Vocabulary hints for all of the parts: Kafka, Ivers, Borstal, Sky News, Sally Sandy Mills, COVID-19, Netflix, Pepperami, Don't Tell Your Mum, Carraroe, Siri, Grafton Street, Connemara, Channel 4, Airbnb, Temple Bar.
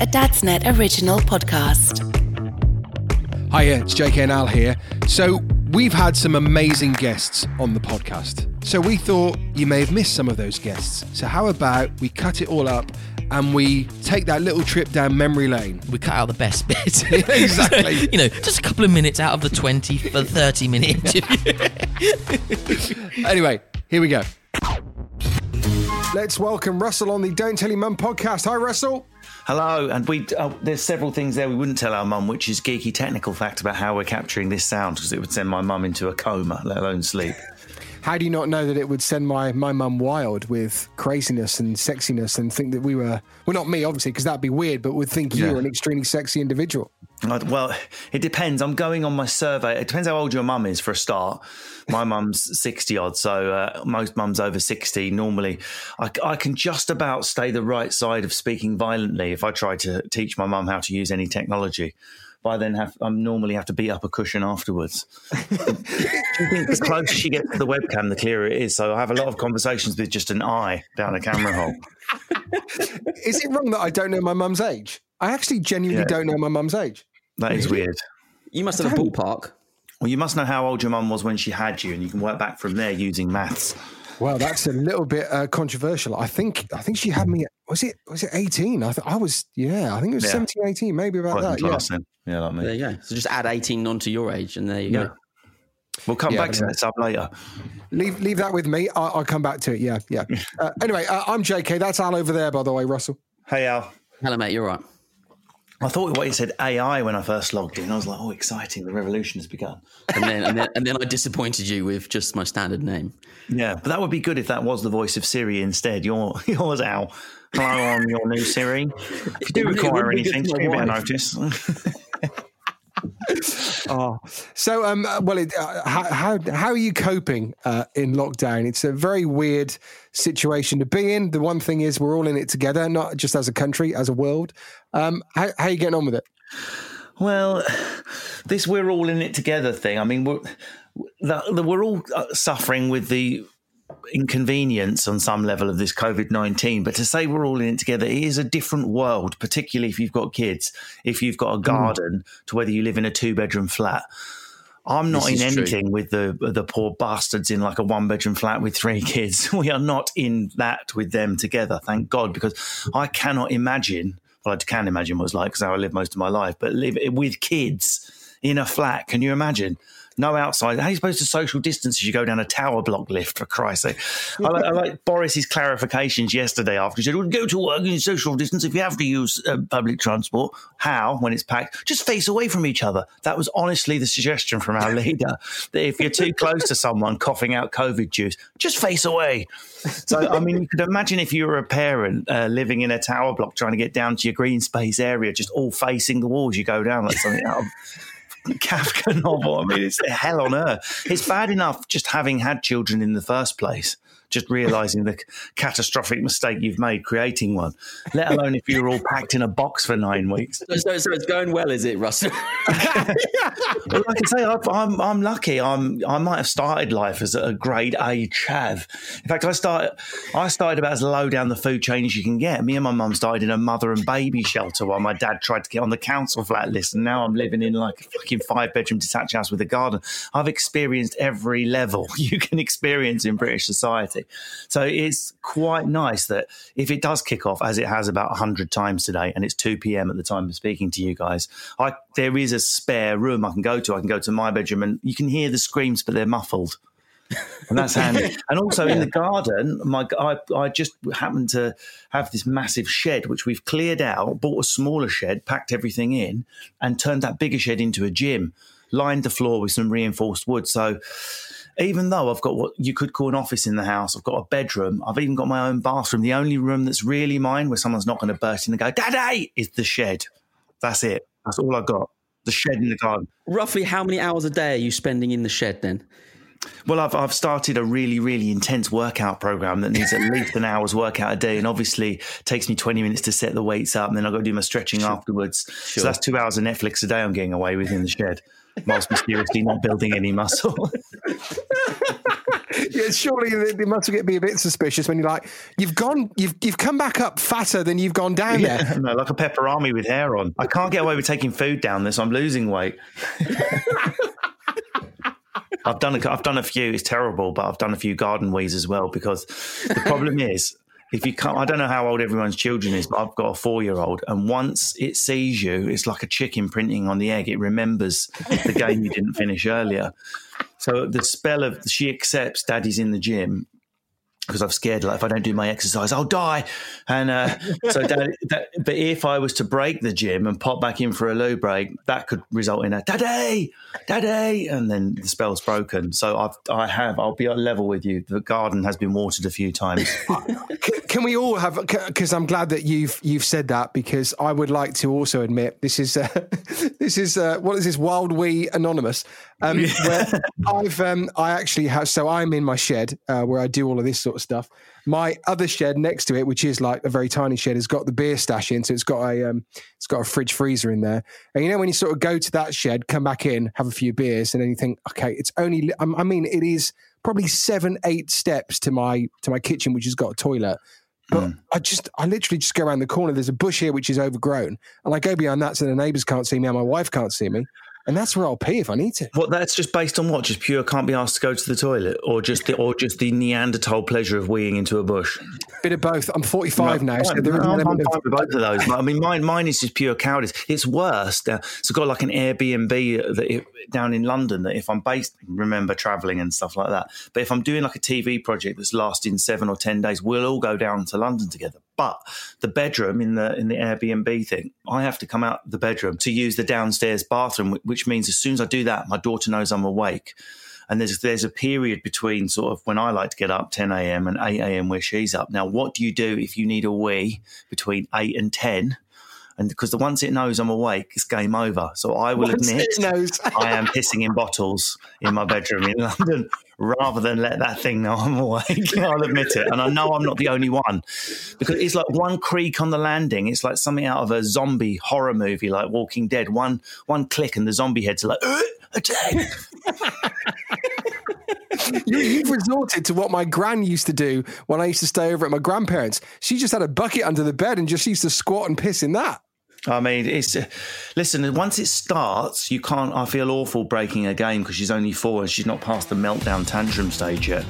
A Dad's Net original podcast. Hiya, it's JK and Al here. So we've had some amazing guests on the podcast. So we thought you may have missed some of those guests. So how about we cut it all up and we take that little trip down memory lane. We cut out the best bits. Yeah, exactly. So, just a couple of minutes out of the 20 for 30 minute interview. Anyway, here we go. Let's welcome Russell on the Don't Tell Your Mum podcast. Hi, Russell. Hello, and there's several things there we wouldn't tell our mum, which is geeky technical fact about how we're capturing this sound, because it would send my mum into a coma, let alone sleep. How do you not know that it would send my mum wild with craziness and sexiness and think that we were... Well, not me, obviously, because that'd be weird, but would think you were an extremely sexy individual. Well, it depends. I'm going on my survey. It depends how old your mum is, for a start. My mum's 60-odd, so most mums over 60 normally. I can just about stay the right side of speaking violently if I try to teach my mum how to use any technology. By then, I normally have to beat up a cushion afterwards. The closer she gets to the webcam, the clearer it is. So I have a lot of conversations with just an eye down a camera hole. Is it wrong that I don't know my mum's age? I actually genuinely don't know my mum's age. That is weird. You must have a ballpark. Well, you must know how old your mum was when she had you, and you can work back from there using maths. Well, that's a little bit controversial. I think she had me. Was it 18? I think it was 17, 18, maybe about that. Yeah, like me. There you go. So just add 18 onto your age, and there you go. We'll come back to that sub later. Leave that with me. I'll come back to it. Yeah. Anyway, I'm JK. That's Al over there, by the way, Russell. Hey, Al. Hello, mate. You're right. I thought what you said AI when I first logged in. I was like, oh, exciting! The revolution has begun. And then I disappointed you with just my standard name. Yeah, but that would be good if that was the voice of Siri instead. Yours, Al. Hello, I'm your new Siri. If you do require anything, give me a bit of notice. Oh, so how are you coping in lockdown? It's a very weird situation to be in. The one thing is we're all in it together, not just as a country, as a world. How are you getting on with it? Well, this we're all in it together thing. I mean, we're all suffering with the inconvenience on some level of this COVID-19, but to say we're all in it together, it is a different world, particularly if you've got kids, if you've got a garden, to whether you live in a 2-bedroom flat. I'm not in anything true with the poor bastards in like a 1-bedroom flat with 3 kids. We are not in that with them together, thank God, because I cannot imagine, well, I can imagine what it's like because how I live most of my life, but live with kids in a flat, can you imagine? No outside. How are you supposed to social distance as you go down a tower block lift, for Christ's sake? I like Boris's clarifications yesterday after he said, well, go to work and social distance if you have to use public transport. How? When it's packed, just face away from each other. That was honestly the suggestion from our leader, that if you're too close to someone coughing out COVID juice, just face away. So, I mean, you could imagine if you were a parent living in a tower block trying to get down to your green space area, just all facing the walls. You go down like something out of Kafka novel. I mean, it's hell on earth. It's bad enough just having had children in the first place, just realising the catastrophic mistake you've made creating one, let alone if you were all packed in a box for 9 weeks. So it's going well, is it, Russell? Well, like I say, I'm lucky. I might have started life as a grade A chav. In fact, I started about as low down the food chain as you can get. Me and my mum started in a mother and baby shelter while my dad tried to get on the council flat list, and now I'm living in like a fucking 5-bedroom detached house with a garden. I've experienced every level you can experience in British society. fantastic. So it's quite nice that if it does kick off, as it has about 100 times today, and it's 2 p.m. at the time of speaking to you guys, there is a spare room I can go to. I can go to my bedroom and you can hear the screams, but they're muffled. And that's handy. And also in the garden, I just happened to have this massive shed, which we've cleared out, bought a smaller shed, packed everything in, and turned that bigger shed into a gym, lined the floor with some reinforced wood. So even though I've got what you could call an office in the house, I've got a bedroom, I've even got my own bathroom. The only room that's really mine where someone's not going to burst in and go, "Daddy," is the shed. That's it. That's all I've got. The shed in the garden. Roughly how many hours a day are you spending in the shed then? Well, I've started a really, really intense workout program that needs at least an hour's workout a day, and obviously takes me 20 minutes to set the weights up, and then I've got to do my stretching afterwards. Sure. So that's 2 hours of Netflix a day I'm getting away with in the shed, whilst mysteriously not building any muscle. Yeah, surely the muscle get be a bit suspicious when you're like, you've come back up fatter than you've gone down there. Yeah, no, like a pepperami with hair on. I can't get away with taking food down this. I'm losing weight. I've done a few. It's terrible, but I've done a few garden weeds as well, because the problem is, if you can't, I don't know how old everyone's children is, but I've got a 4-year-old, and once it sees you, it's like a chicken printing on the egg. It remembers the game you didn't finish earlier. So the spell of she accepts Daddy's in the gym, because I've scared, like, if I don't do my exercise, I'll die. And so but if I was to break the gym and pop back in for a loo break, that could result in a daddy, and then the spell's broken. So I'll be at level with you. The garden has been watered a few times. Can we all have, because I'm glad that you've said that, because I would like to also admit, this is what is this, Wild Wee Anonymous? Where I actually have, so I'm in my shed where I do all of this sort of stuff. My other shed next to it, which is like a very tiny shed, has got the beer stash in, so it's got a fridge freezer in there. And you know, when you sort of go to that shed, come back in, have a few beers, and then you think, okay, it's only, I mean, it is probably 7-8 steps to my kitchen, which has got a toilet. But I literally just go around the corner. There's a bush here which is overgrown, and I go behind that so the neighbours can't see me and my wife can't see me. And that's where I'll pee if I need to. Well, that's just based on what? Just pure can't be asked to go to the toilet, or just the Neanderthal pleasure of weeing into a bush? Bit of both. I'm 45 now, so there is an element of both of those. But I mean, mine is just pure cowardice. It's worse. It's got like an Airbnb down in London that if I'm based, remember travelling and stuff like that. But if I'm doing like a TV project that's lasting 7 or 10 days, we'll all go down to London together. But the bedroom in the Airbnb thing, I have to come out the bedroom to use the downstairs bathroom, which means as soon as I do that, my daughter knows I'm awake. And there's a period between sort of when I like to get up, 10 a.m. and 8 a.m. where she's up. Now, what do you do if you need a wee between 8 and 10? And because once it knows I'm awake, it's game over. So I will admit I am pissing in bottles in my bedroom in London rather than let that thing know I'm awake. I'll admit it. And I know I'm not the only one, because it's like one creak on the landing. It's like something out of a zombie horror movie, like Walking Dead. One click and the zombie heads are like, attack. You've resorted to what my gran used to do when I used to stay over at my grandparents'. She just had a bucket under the bed and just used to squat and piss in that. I mean, it's listen, once it starts, you can't. I feel awful breaking a game because she's only 4 and she's not past the meltdown tantrum stage yet.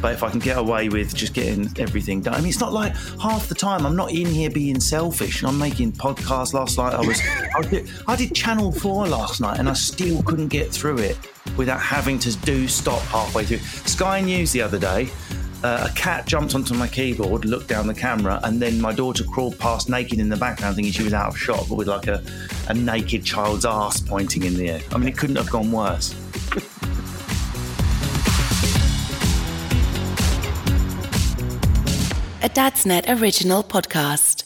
But if I can get away with just getting everything done. I mean, it's not like half the time I'm not in here being selfish. I'm making podcasts. Last night I did Channel 4 last night, and I still couldn't get through it without having to stop halfway through. Sky News the other day, a cat jumped onto my keyboard, looked down the camera, and then my daughter crawled past naked in the background, thinking she was out of shot, but with like a naked child's arse pointing in the air. I mean, it couldn't have gone worse. A Dad's Net original podcast.